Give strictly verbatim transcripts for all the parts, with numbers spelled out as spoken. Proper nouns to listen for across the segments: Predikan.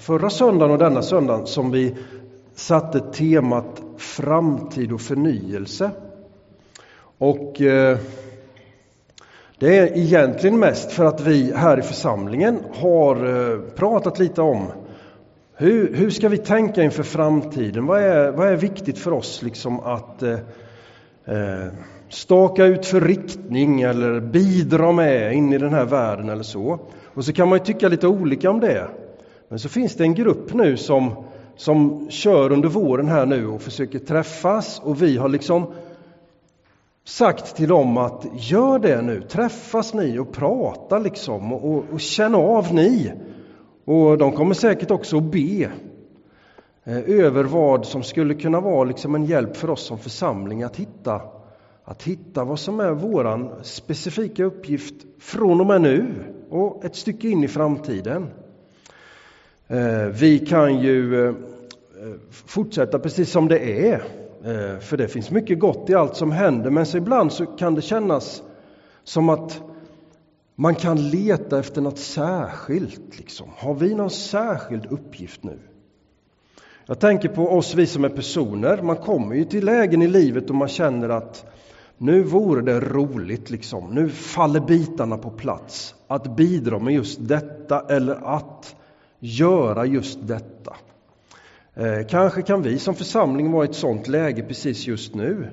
förra söndagen och denna söndagen som vi satte temat framtid och förnyelse. Och eh, det är egentligen mest för att vi här i församlingen har eh, pratat lite om hur, hur ska vi tänka inför framtiden? Vad är, vad är viktigt för oss liksom att eh, eh, staka ut för riktning eller bidra med in i den här världen eller så. Och så kan man ju tycka lite olika om det. Men så finns det en grupp nu som, som kör under våren här nu och försöker träffas. Och vi har liksom sagt till dem att gör det nu. Träffas ni och prata liksom och, och, och känna av ni. Och de kommer säkert också att be eh, över vad som skulle kunna vara liksom en hjälp för oss som församling att hitta. Att hitta vad som är våran specifika uppgift från och med nu och ett stycke in i framtiden. Vi kan ju fortsätta precis som det är. För det finns mycket gott i allt som händer. Men så ibland så kan det kännas som att man kan leta efter något särskilt. Liksom. Har vi någon särskild uppgift nu? Jag tänker på oss, vi som är personer. Man kommer ju till lägen i livet och man känner att nu vore det roligt liksom. Nu faller bitarna på plats. Att bidra med just detta eller att göra just detta. Eh, kanske kan vi som församling vara i ett sånt läge precis just nu.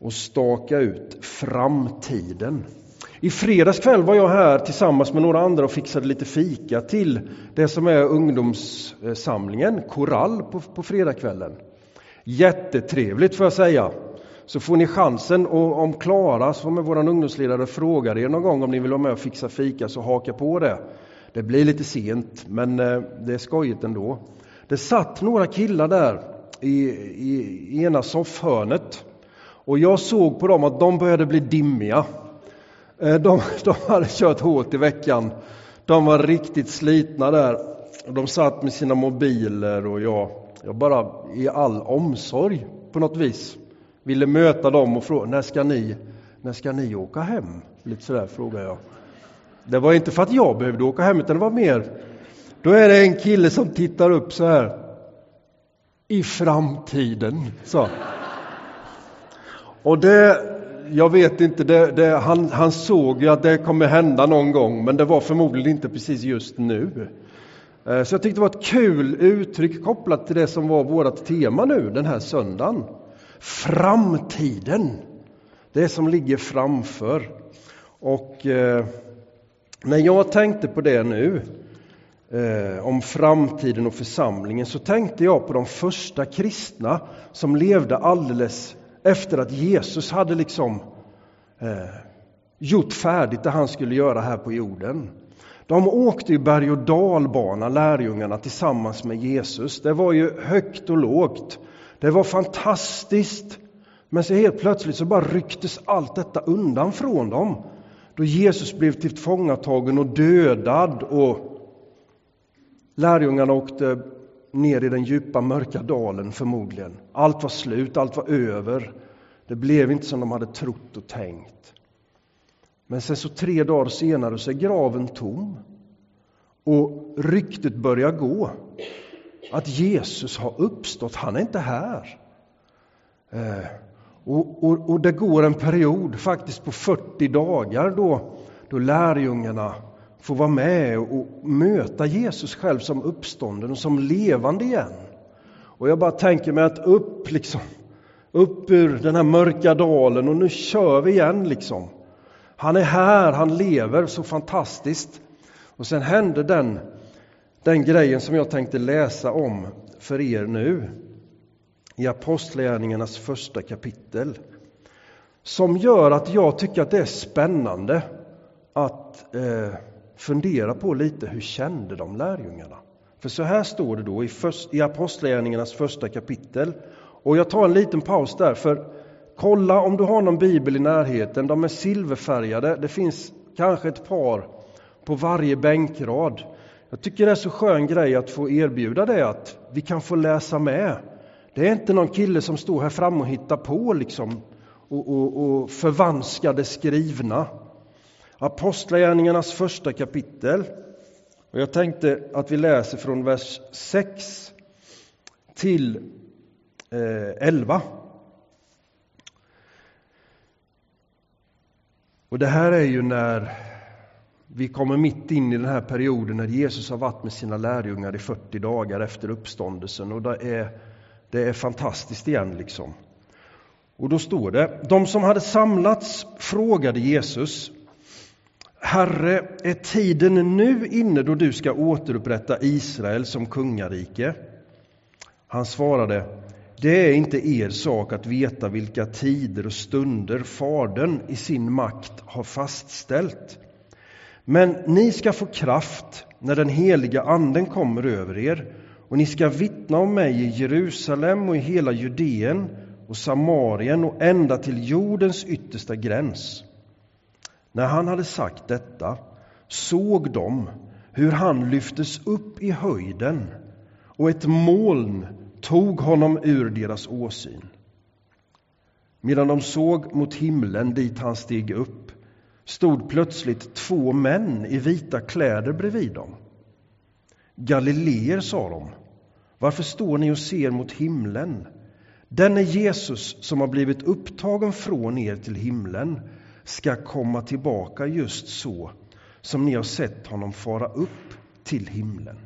Och staka ut framtiden. I fredags kväll var jag här tillsammans med några andra och fixade lite fika till det som är ungdomssamlingen, Korall, på, på fredagskvällen. Jättetrevligt får jag säga. Så får ni chansen och om Klara som är vår ungdomsledare frågar er någon gång om ni vill vara med och fixa fika så haka på det. Det blir lite sent men det är skojigt ändå. Det satt några killar där i, i, i ena soffhörnet och jag såg på dem att de började bli dimmiga. De, de hade kört hårt i veckan. De var riktigt slitna där. De satt med sina mobiler och jag, jag bara i all omsorg på något vis ville möta dem och fråga, när ska ni, när ska ni åka hem? Lite sådär frågar jag. Det var inte för att jag behövde åka hem utan det var mer. Då är det en kille som tittar upp så här. I framtiden. Så. Och det... Jag vet inte, det, det, han, han såg ju att det kommer hända någon gång, men det var förmodligen inte precis just nu. Så jag tyckte det var ett kul uttryck kopplat till det som var vårt tema nu den här söndagen. Framtiden. Det som ligger framför. Och eh, när jag tänkte på det nu, eh, om framtiden och församlingen, så tänkte jag på de första kristna som levde alldeles efter att Jesus hade liksom eh, gjort färdigt det han skulle göra här på jorden. De åkte ju berg- och dalbana, lärjungarna, tillsammans med Jesus. Det var ju högt och lågt. Det var fantastiskt. Men så helt plötsligt så bara rycktes allt detta undan från dem. Då Jesus blev tillfångatagen och dödad och lärjungarna åkte ner i den djupa mörka dalen förmodligen. Allt var slut, allt var över. Det blev inte som de hade trott och tänkt. Men sen så tre dagar senare så är graven tom. Och ryktet börjar gå. Att Jesus har uppstått, han är inte här. Eh, och, och, och det går en period faktiskt på fyrtio dagar då, då lärjungarna få vara med och möta Jesus själv som uppstånden och som levande igen. Och jag bara tänker mig att upp liksom, upp ur den här mörka dalen och nu kör vi igen liksom. Han är här, han lever, så fantastiskt. Och sen hände den, den grejen som jag tänkte läsa om för er nu. I Apostlagärningarnas första kapitel. Som gör att jag tycker att det är spännande att... Eh, Fundera på lite, hur kände de lärjungarna? För så här står det då i, först, i Apostlagärningarnas första kapitel. Och jag tar en liten paus där, för kolla om du har någon bibel i närheten. De är silverfärgade. Det finns kanske ett par på varje bänkrad. Jag tycker det är så skön grej att få erbjuda det, att vi kan få läsa med. Det är inte någon kille som står här fram och hittar på liksom, och, och, och förvanskar det skrivna. Apostlagärningarnas första kapitel Och jag tänkte att vi läser från vers sex till elva. Och det här är ju när vi kommer mitt in i den här perioden när Jesus har varit med sina lärjungar i fyrtio dagar efter uppståndelsen. Och det är, det är fantastiskt igen liksom. Och då står det: de som hade samlats frågade Jesus: Herre, är tiden nu inne då du ska återupprätta Israel som kungarike? Han svarade: det är inte er sak att veta vilka tider och stunder Fadern i sin makt har fastställt. Men ni ska få kraft när den heliga anden kommer över er, och ni ska vittna om mig i Jerusalem och i hela Judeen och Samarien och ända till jordens yttersta gräns. När han hade sagt detta såg de hur han lyftes upp i höjden, och ett moln tog honom ur deras åsyn. Medan de såg mot himlen dit han steg upp, stod plötsligt två män i vita kläder bredvid dem. Galileer, sa de, varför står ni och ser mot himlen? Den är Jesus som har blivit upptagen från er till himlen, ska komma tillbaka just så som ni har sett honom fara upp till himlen.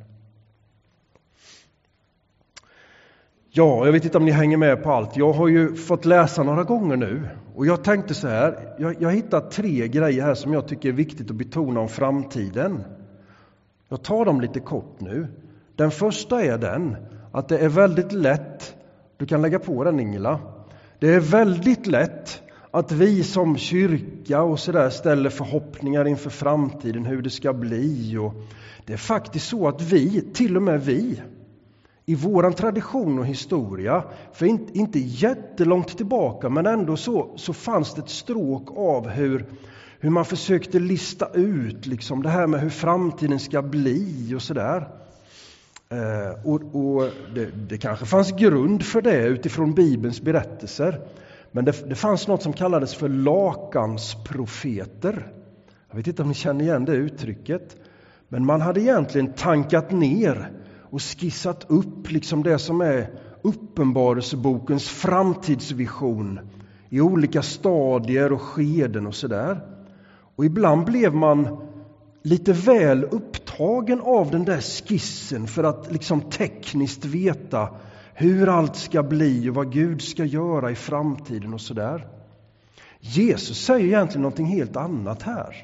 Ja, jag vet inte om ni hänger med på allt. Jag har ju fått läsa några gånger nu. Och jag tänkte så här, jag, jag hittar tre grejer här som jag tycker är viktigt att betona om framtiden. Jag tar dem lite kort nu. Den första är den, att det är väldigt lätt, du kan lägga på den Ingela. Det är väldigt lätt att vi som kyrka och sådär ställer förhoppningar inför framtiden, hur det ska bli. Och det är faktiskt så att vi, till och med vi, i våran tradition och historia, för inte, inte jättelångt tillbaka men ändå så, så fanns det ett stråk av hur, hur man försökte lista ut liksom, det här med hur framtiden ska bli och sådär. Eh, och och det, det kanske fanns grund för det utifrån Bibelns berättelser. Men det, det fanns något som kallades för lakansprofeter. Jag vet inte om ni känner igen det uttrycket. Men man hade egentligen tankat ner och skissat upp liksom det som är uppenbarelsebokens framtidsvision i olika stadier och skeden och sådär. Och ibland blev man lite väl upptagen av den där skissen för att liksom tekniskt veta hur allt ska bli och vad Gud ska göra i framtiden och sådär. Jesus säger egentligen någonting helt annat här.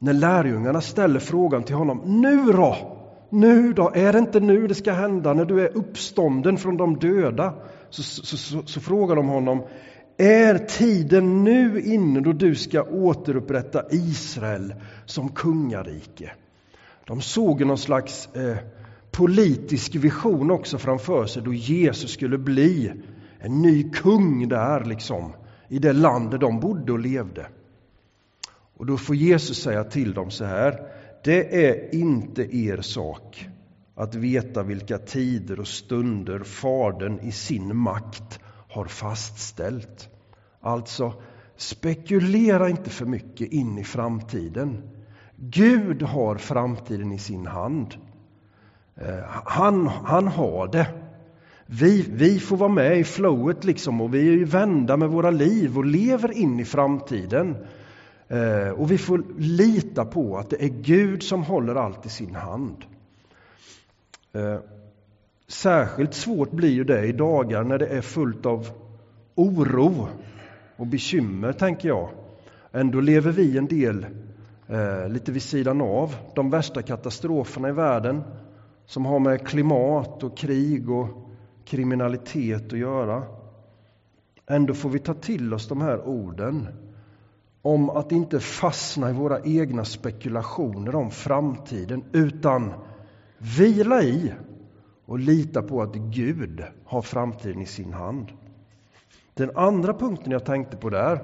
När lärjungarna ställer frågan till honom: nu då? Nu då, är det inte nu det ska hända när du är uppstånden från de döda? Så, så, så, så frågar de honom: är tiden nu inne då du ska återupprätta Israel som kungarike? De såg någon slags eh, politisk vision också framför sig, då Jesus skulle bli en ny kung där liksom, i det land där de bodde och levde. Och då får Jesus säga till dem så här: det är inte er sak att veta vilka tider och stunder Fadern i sin makt har fastställt. Alltså, spekulera inte för mycket in i framtiden. Gud har framtiden i sin hand. Han, han har det. Vi, vi får vara med i flowet liksom, och vi är ju vända med våra liv och lever in i framtiden. Och vi får lita på att det är Gud som håller allt i sin hand. Särskilt svårt blir ju det i dagar när det är fullt av oro och bekymmer, tänker jag. Ändå lever vi en del lite vid sidan av de värsta katastroferna i världen som har med klimat och krig och kriminalitet att göra. Ändå får vi ta till oss de här orden om att inte fastna i våra egna spekulationer om framtiden, utan vila i och lita på att Gud har framtiden i sin hand. Den andra punkten jag tänkte på där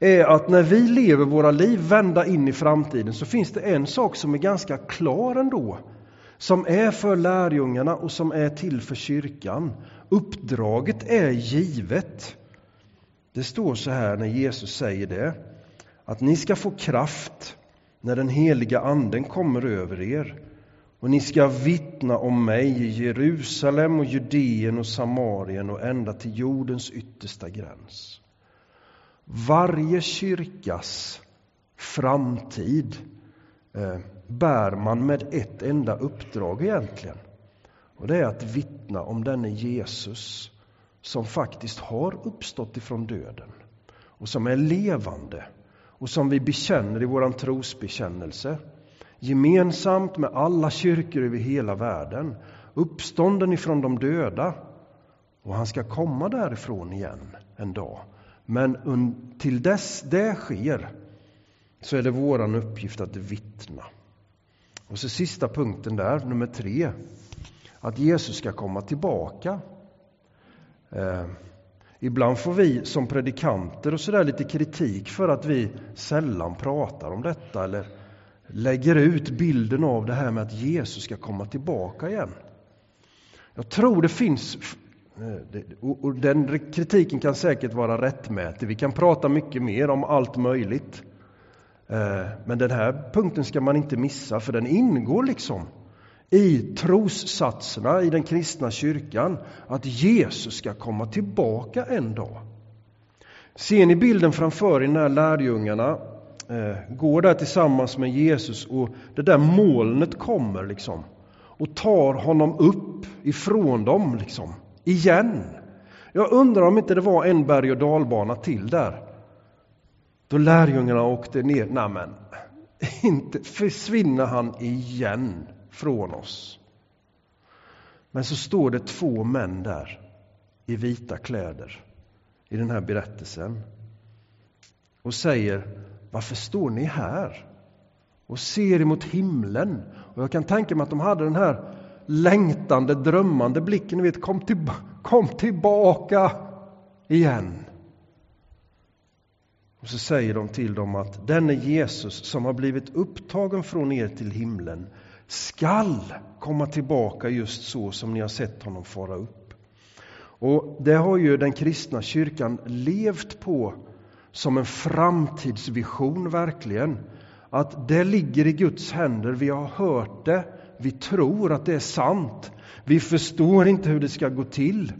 är att när vi lever våra liv vända in i framtiden, så finns det en sak som är ganska klar ändå, som är för lärjungarna och som är till för kyrkan. Uppdraget är givet. Det står så här när Jesus säger det, att ni ska få kraft när den heliga anden kommer över er. Och ni ska vittna om mig i Jerusalem och Judeen och Samarien och ända till jordens yttersta gräns. Varje kyrkas framtid eh, bär man med ett enda uppdrag egentligen. Och det är att vittna om denne Jesus som faktiskt har uppstått ifrån döden. Och som är levande. Och som vi bekänner i våran trosbekännelse. Gemensamt med alla kyrkor över hela världen. Uppstånden ifrån de döda. Och han ska komma därifrån igen en dag. Men un- till dess det sker så är det våran uppgift att vittna. Och så sista punkten där, nummer tre. Att Jesus ska komma tillbaka. Eh, ibland får vi som predikanter och sådär lite kritik för att vi sällan pratar om detta. Eller lägger ut bilden av det här med att Jesus ska komma tillbaka igen. Jag tror det finns, och den kritiken kan säkert vara rättmätig. Vi kan prata mycket mer om allt möjligt. Eh, men den här punkten ska man inte missa, för den ingår liksom i trossatserna i den kristna kyrkan, att Jesus ska komma tillbaka en dag. Ser ni bilden framför er när lärjungarna eh, går där tillsammans med Jesus, och det där molnet kommer liksom och tar honom upp ifrån dem liksom igen. Jag undrar om inte det var en berg- och dalbana till där. Då lärjungarna åkte ner, nej men, inte försvinner han igen från oss. Men så står det två män där i vita kläder i den här berättelsen och säger: varför står ni här och ser emot himlen? Och jag kan tänka mig att de hade den här längtande, drömmande blicken, ni vet, kom, till, kom tillbaka igen. Och så säger de till dem att denne Jesus som har blivit upptagen från er till himlen skall komma tillbaka just så som ni har sett honom fara upp. Och det har ju den kristna kyrkan levt på som en framtidsvision verkligen. Att det ligger i Guds händer, vi har hört det, vi tror att det är sant. Vi förstår inte hur det ska gå till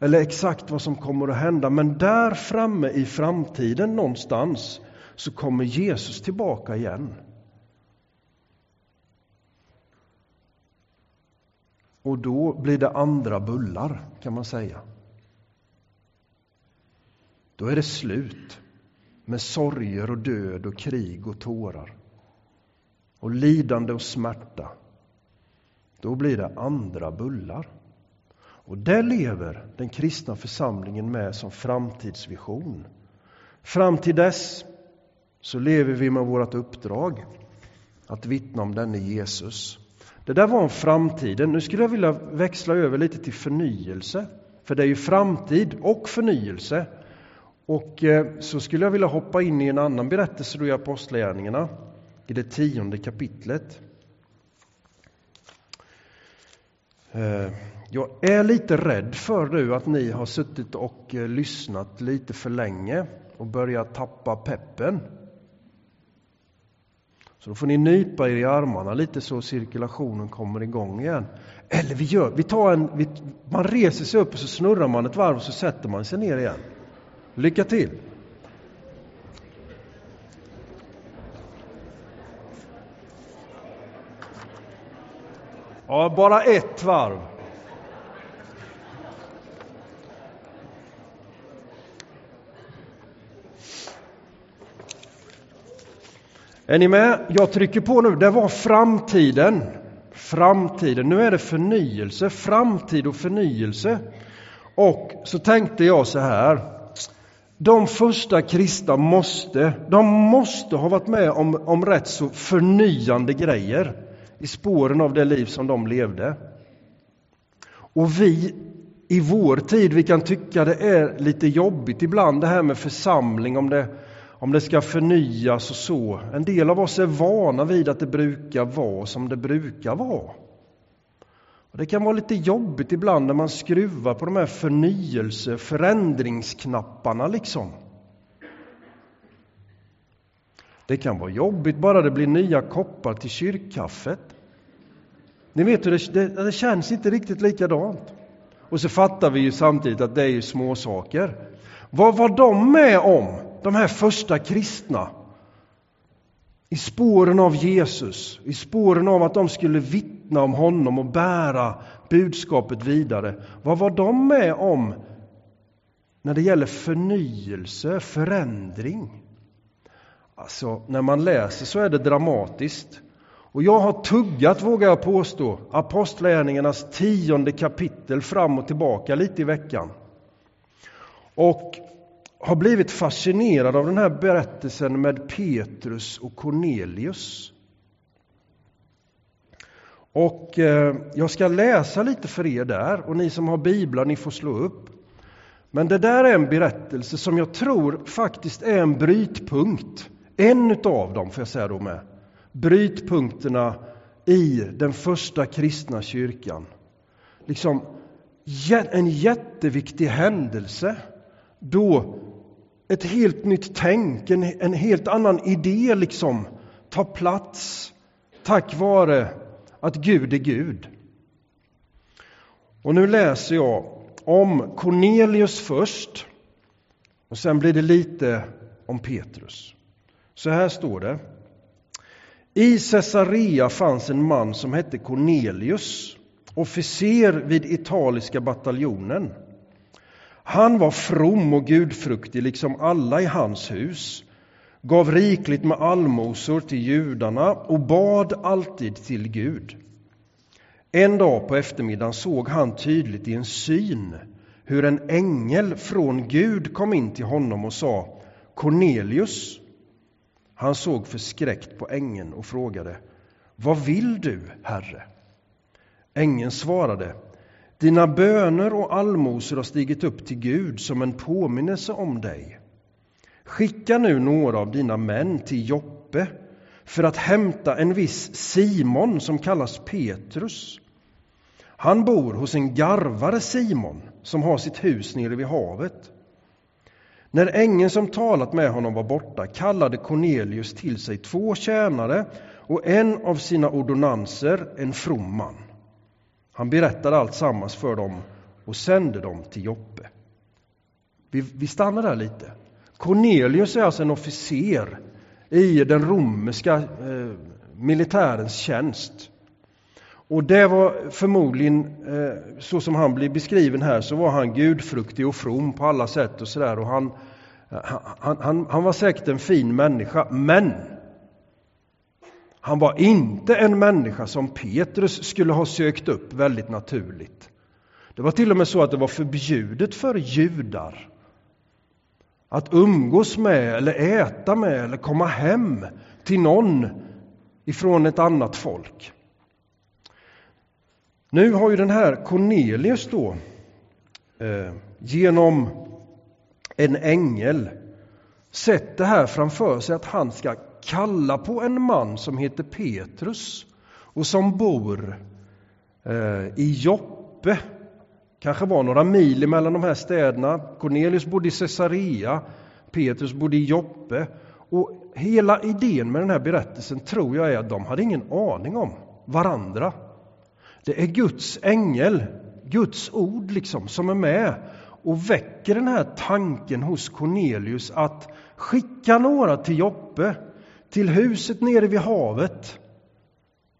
eller exakt vad som kommer att hända. Men där framme i framtiden någonstans så kommer Jesus tillbaka igen. Och då blir det andra bullar, kan man säga. Då är det slut med sorger och död och krig och tårar. Och lidande och smärta. Då blir det andra bullar. Och där lever den kristna församlingen med som framtidsvision. Fram till dess så lever vi med vårt uppdrag att vittna om denne Jesus. Det där var om framtiden. Nu skulle jag vilja växla över lite till förnyelse. För det är ju framtid och förnyelse. Och så skulle jag vilja hoppa in i en annan berättelse då i Apostlagärningarna. I det tionde kapitlet. Jag är lite rädd för nu att ni har suttit och lyssnat lite för länge. Och börjat tappa peppen. Så då får ni nypa er i armarna lite så cirkulationen kommer igång igen. Eller vi gör, vi tar en, vi, man reser sig upp och så snurrar man ett varv och så sätter man sig ner igen. Lycka till! Ja, bara ett varv. Är ni med? Jag trycker på nu. Det var framtiden. Framtiden. Nu är det förnyelse. Framtid och förnyelse. Och så tänkte jag så här. De första kristna måste, de måste ha varit med om, om rätt så förnyande grejer i spåren av det liv som de levde. Och vi i vår tid, vi kan tycka det är lite jobbigt ibland det här med församling, om det Om det ska förnyas och så. En del av oss är vana vid att det brukar vara som det brukar vara. Och det kan vara lite jobbigt ibland när man skruvar på de här förnyelse, förändringsknapparna liksom. Det kan vara jobbigt bara det blir nya koppar till kyrkkaffet. Ni vet hur det, det, det känns inte riktigt likadant. Och så fattar vi ju samtidigt att det är ju små saker. Vad var de med om, de här första kristna? I spåren av Jesus, i spåren av att de skulle vittna om honom och bära budskapet vidare. Vad var de med om när det gäller förnyelse, förändring? Alltså, när man läser så är det dramatiskt. Och jag har tuggat, vågar jag påstå, Apostlärningarnas tionde kapitel fram och tillbaka lite i veckan. Och har blivit fascinerad av den här berättelsen med Petrus och Cornelius. Och eh, jag ska läsa lite för er där. Och ni som har biblar, ni får slå upp. Men det där är en berättelse som jag tror faktiskt är en brytpunkt. En utav dem, får jag säga då med. Brytpunkterna i den första kristna kyrkan. Liksom en jätteviktig händelse. Då ett helt nytt tänk, en, en helt annan idé liksom tar plats tack vare att Gud är Gud. Och nu läser jag om Cornelius först och sen blir det lite om Petrus. Så här står det. I Caesarea fanns en man som hette Cornelius, officer vid italiska bataljonen. Han var from och gudfruktig liksom alla i hans hus, gav rikligt med allmosor till judarna och bad alltid till Gud. En dag på eftermiddagen såg han tydligt i en syn hur en ängel från Gud kom in till honom och sa: Cornelius. Han såg förskräckt på ängeln och frågade: Vad vill du, Herre? Ängeln svarade: Dina böner och allmosor har stigit upp till Gud som en påminnelse om dig. Skicka nu några av dina män till Joppe för att hämta en viss Simon som kallas Petrus. Han bor hos en garvare Simon som har sitt hus nere vid havet. När ängeln som talat med honom var borta kallade Cornelius till sig två tjänare och en av sina ordonanser, en from man. Han berättade allt sammans för dem och sände dem till Joppe. Vi, vi stannar där lite. Cornelius är alltså en officer i den romerska eh, militärens tjänst. Och det var förmodligen, eh, så som han blir beskriven här, så var han gudfruktig och from på alla sätt och sådär. Och han, han, han, han var säkert en fin människa, men han var inte en människa som Petrus skulle ha sökt upp väldigt naturligt. Det var till och med så att det var förbjudet för judar att umgås med eller äta med eller komma hem till någon ifrån ett annat folk. Nu har ju den här Cornelius då eh, genom en ängel sett det här framför sig att han ska kalla på en man som heter Petrus och som bor eh, i Joppe. Kanske var några mil mellan de här städerna. Cornelius bodde i Caesarea, Petrus bodde i Joppe. Och hela idén med den här berättelsen tror jag är att de hade ingen aning om varandra. Det är Guds ängel, Guds ord liksom, som är med och väcker den här tanken hos Cornelius att skicka några till Joppe, till huset nere vid havet.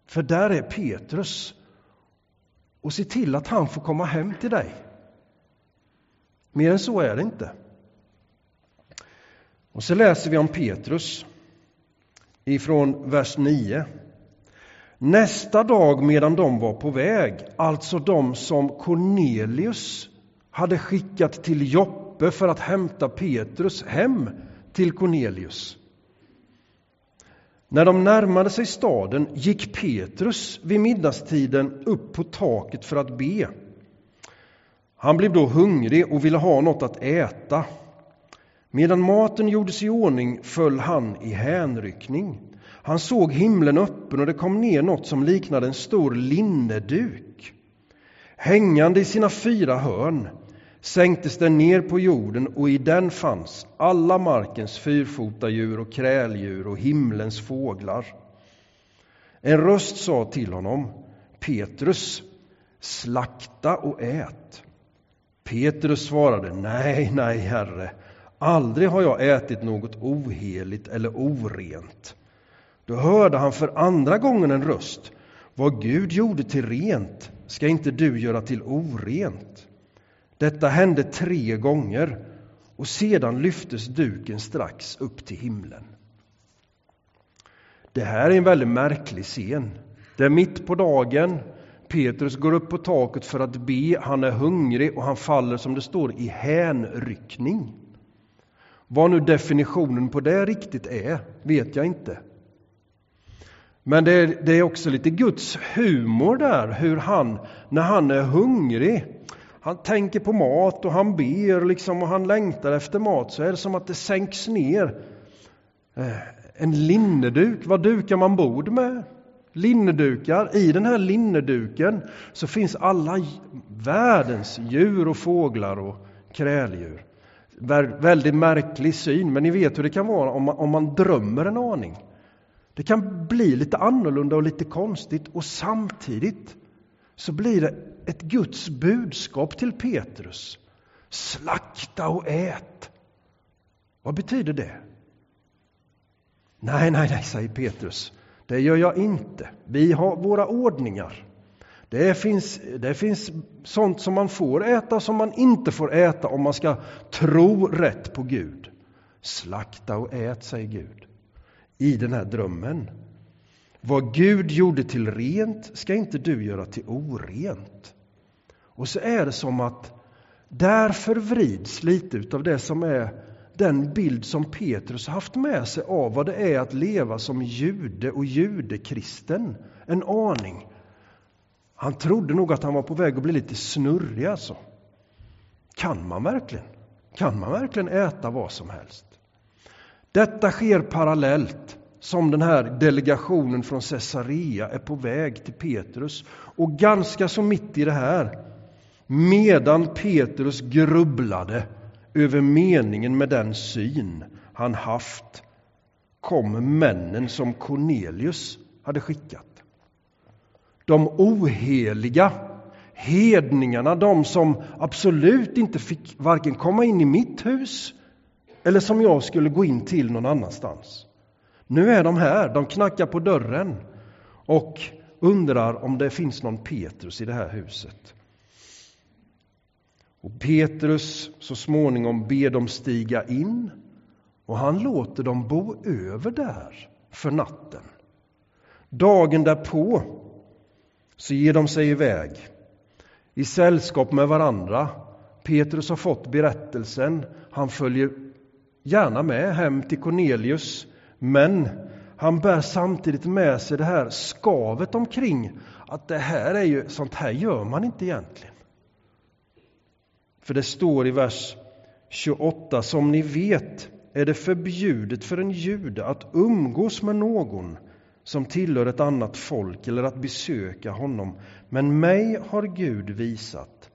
För där är Petrus. Och se till att han får komma hem till dig. Mer än så är det inte. Och så läser vi om Petrus ifrån vers nio. Nästa dag medan de var på väg, alltså de som Cornelius hade skickat till Joppe för att hämta Petrus hem till Cornelius. När de närmade sig staden gick Petrus vid middagstiden upp på taket för att be. Han blev då hungrig och ville ha något att äta. Medan maten gjordes i ordning föll han i hänryckning. Han såg himlen öppen och det kom ner något som liknade en stor linneduk, hängande i sina fyra hörn. sänktes den ner på jorden och i den fanns alla markens fyrfota djur och kräldjur och himlens fåglar. En röst sa till honom, Petrus, slakta och ät. Petrus svarade, nej, nej herre, aldrig har jag ätit något oheligt eller orent. Då hörde han för andra gången en röst, vad Gud gjorde till rent ska inte du göra till orent. Detta hände tre gånger och sedan lyftes duken strax upp till himlen. Det här är en väldigt märklig scen. Det är mitt på dagen. Petrus går upp på taket för att be. Han är hungrig och han faller, som det står, i hänryckning. Vad nu definitionen på det riktigt är vet jag inte. Men det är, det är också lite Guds humor där. Hur han, när han är hungrig, han tänker på mat och han ber liksom, och han längtar efter mat. Så är det som att det sänks ner en linneduk. Vad dukar man bord med? Linnedukar. I den här linneduken så finns alla världens djur och fåglar och kräldjur. Väldigt märklig syn, men ni vet hur det kan vara om man, om man drömmer en aning. Det kan bli lite annorlunda och lite konstigt, och samtidigt så blir det ett Guds budskap till Petrus. Slakta och ät. Vad betyder det? Nej, nej, nej, säger Petrus. Det gör jag inte. Vi har våra ordningar. Det finns, det finns sånt som man får äta som man inte får äta om man ska tro rätt på Gud. Slakta och ät, säger Gud. I den här drömmen. Vad Gud gjorde till rent ska inte du göra till orent. Och så är det som att där förvrids lite av det som är den bild som Petrus haft med sig av vad det är att leva som jude och judekristen. En aning. Han trodde nog att han var på väg att bli lite snurrig alltså. Kan man verkligen? Kan man verkligen äta vad som helst? Detta sker parallellt som den här delegationen från Caesarea är på väg till Petrus. Och ganska så mitt i det här, medan Petrus grubblade över meningen med den syn han haft, kom männen som Cornelius hade skickat. De oheliga hedningarna, de som absolut inte fick varken komma in i mitt hus eller som jag skulle gå in till någon annanstans. Nu är de här, de knackar på dörren och undrar om det finns någon Petrus i det här huset. Och Petrus så småningom ber dem stiga in och han låter dem bo över där för natten. Dagen därpå så ger de sig iväg i sällskap med varandra. Petrus har fått berättelsen, han följer gärna med hem till Cornelius, men han bär samtidigt med sig det här skavet omkring att det här är ju, sånt här gör man inte egentligen. För det står i vers tjugoåtta, som ni vet är det förbjudet för en jude att umgås med någon som tillhör ett annat folk eller att besöka honom. Men mig har Gud visat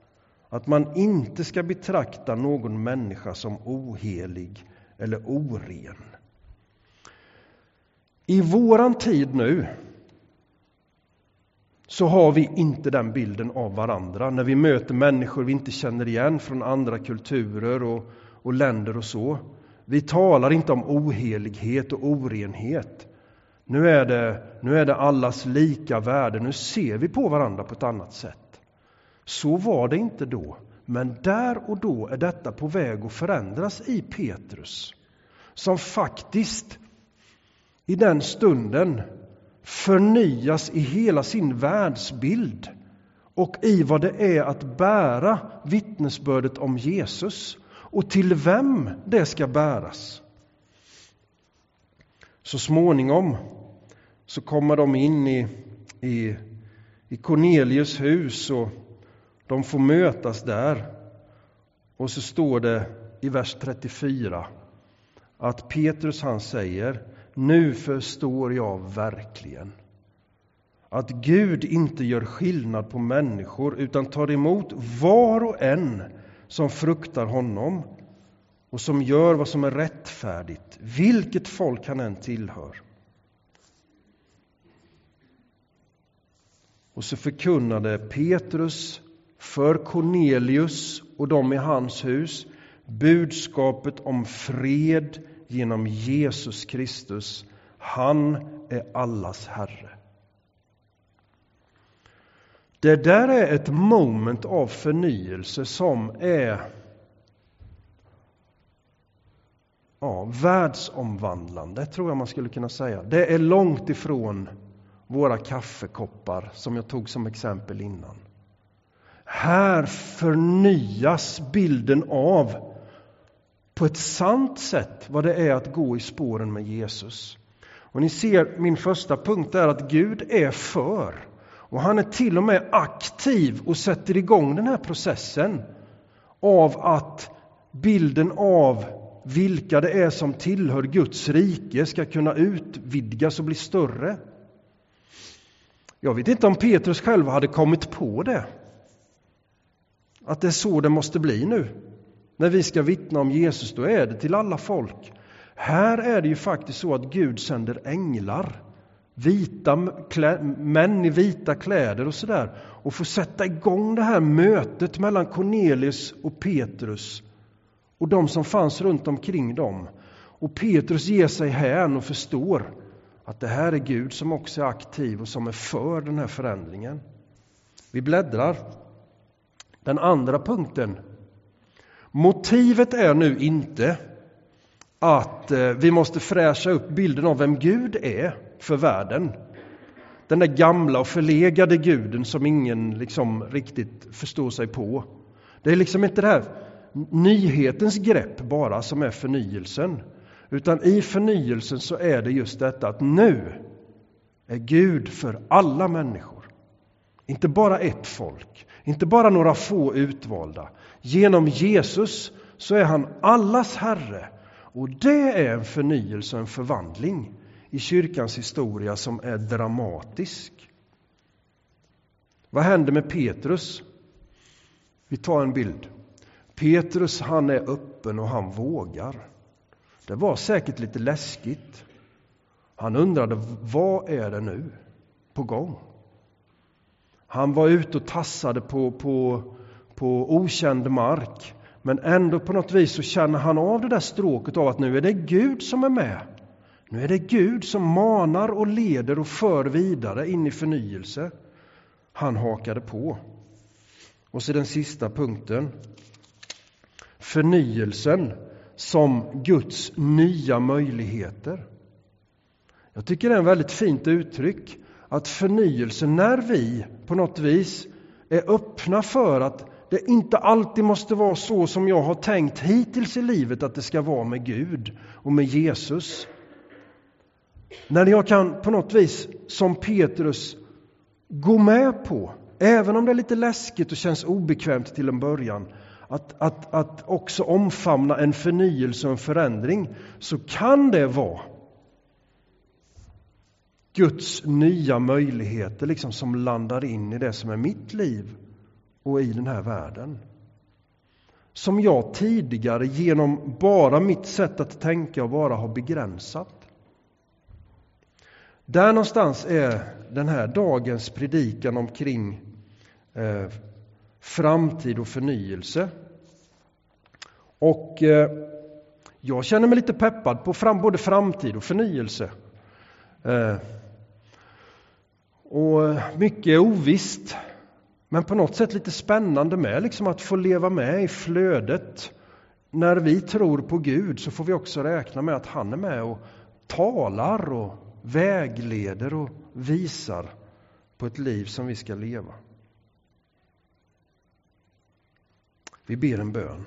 att man inte ska betrakta någon människa som ohelig eller oren. I våran tid nu så har vi inte den bilden av varandra. När vi möter människor vi inte känner igen från andra kulturer och, och länder och så. Vi talar inte om ohelighet och orenhet. Nu är det, nu är det allas lika värde. Nu ser vi på varandra på ett annat sätt. Så var det inte då. Men där och då är detta på väg att förändras i Petrus. Som faktiskt i den stunden förnyas i hela sin världsbild och i vad det är att bära vittnesbördet om Jesus och till vem det ska bäras. Så småningom så kommer de in i, i, i Cornelius hus och de får mötas där. Och så står det i vers trettiofyra att Petrus han säger, nu förstår jag verkligen att Gud inte gör skillnad på människor utan tar emot var och en som fruktar honom och som gör vad som är rättfärdigt, vilket folk han än tillhör. Och så förkunnade Petrus för Cornelius och de i hans hus budskapet om fred genom Jesus Kristus. Han är allas Herre. Det där är ett moment av förnyelse som är ja, världsomvandlande, tror jag man skulle kunna säga. Det är långt ifrån våra kaffekoppar som jag tog som exempel innan. Här förnyas bilden av på ett sant sätt vad det är att gå i spåren med Jesus. Och ni ser, min första punkt är att Gud är för. Och han är till och med aktiv och sätter igång den här processen av att bilden av vilka det är som tillhör Guds rike ska kunna utvidgas och bli större. Jag vet inte om Petrus själv hade kommit på det. Att det är så det måste bli nu. När vi ska vittna om Jesus, då är det till alla folk. Här är det ju faktiskt så att Gud sänder änglar. Vita klä, män i vita kläder och sådär. Och få sätta igång det här mötet mellan Cornelius och Petrus. Och de som fanns runt omkring dem. Och Petrus ger sig hän och förstår att det här är Gud som också är aktiv och som är för den här förändringen. Vi bläddrar. Den andra punkten. Motivet är nu inte att vi måste fräscha upp bilden av vem Gud är för världen. Den där gamla och förlegade guden som ingen liksom riktigt förstår sig på. Det är liksom inte det här nyhetens grepp bara som är förnyelsen. Utan i förnyelsen så är det just detta att nu är Gud för alla människor. Inte bara ett folk. Inte bara några få utvalda. Genom Jesus så är han allas Herre. Och det är en förnyelse, en förvandling i kyrkans historia som är dramatisk. Vad hände med Petrus? Vi tar en bild. Petrus, han är öppen och han vågar. Det var säkert lite läskigt. Han undrade, vad är det nu på gång? Han var ute och tassade på, på, på okänd mark. Men ändå på något vis så känner han av det där stråket av att nu är det Gud som är med. Nu är det Gud som manar och leder och för vidare in i förnyelse. Han hakade på. Och så den sista punkten. Förnyelsen som Guds nya möjligheter. Jag tycker det är en väldigt fint uttryck. Att förnyelsen, när vi på något vis är öppna för att det inte alltid måste vara så som jag har tänkt hittills i livet att det ska vara med Gud och med Jesus. När jag kan på något vis som Petrus gå med på, även om det är lite läskigt och känns obekvämt till en början, att, att, att också omfamna en förnyelse och en förändring, så kan det vara Guds nya möjligheter liksom, som landar in i det som är mitt liv och i den här världen. Som jag tidigare genom bara mitt sätt att tänka och vara har begränsat. Där någonstans är den här dagens predikan omkring eh, framtid och förnyelse. Och eh, jag känner mig lite peppad på fram, både framtid och förnyelse. Eh, och mycket är ovisst. Men på något sätt lite spännande med liksom att få leva med i flödet. När vi tror på Gud så får vi också räkna med att han är med och talar och vägleder och visar på ett liv som vi ska leva. Vi ber en bön.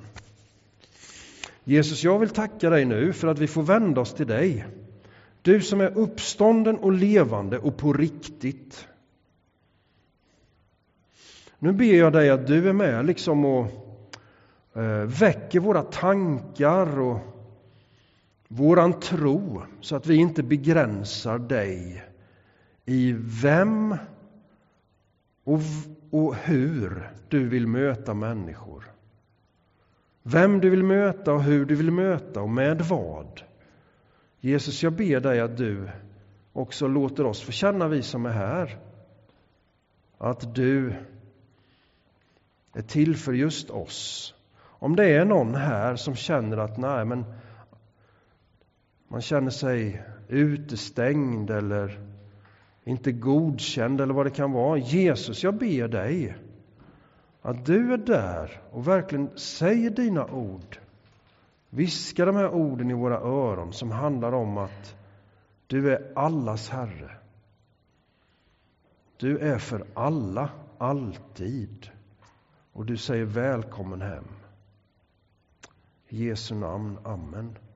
Jesus, jag vill tacka dig nu för att vi får vända oss till dig. Du som är uppstånden och levande och på riktigt. Nu ber jag dig att du är med liksom och eh, väcker våra tankar och våran tro så att vi inte begränsar dig i vem och, och hur du vill möta människor. Vem du vill möta och hur du vill möta och med vad. Jesus, jag ber dig att du också låter oss förkänna, vi som är här, att du är till för just oss. Om det är någon här som känner att nej, men man känner sig utestängd eller inte godkänd eller vad det kan vara. Jesus, jag ber dig att du är där och verkligen säger dina ord. Viska de här orden i våra öron som handlar om att du är allas Herre. Du är för alla, alltid. Och du säger välkommen hem. I Jesu namn, amen.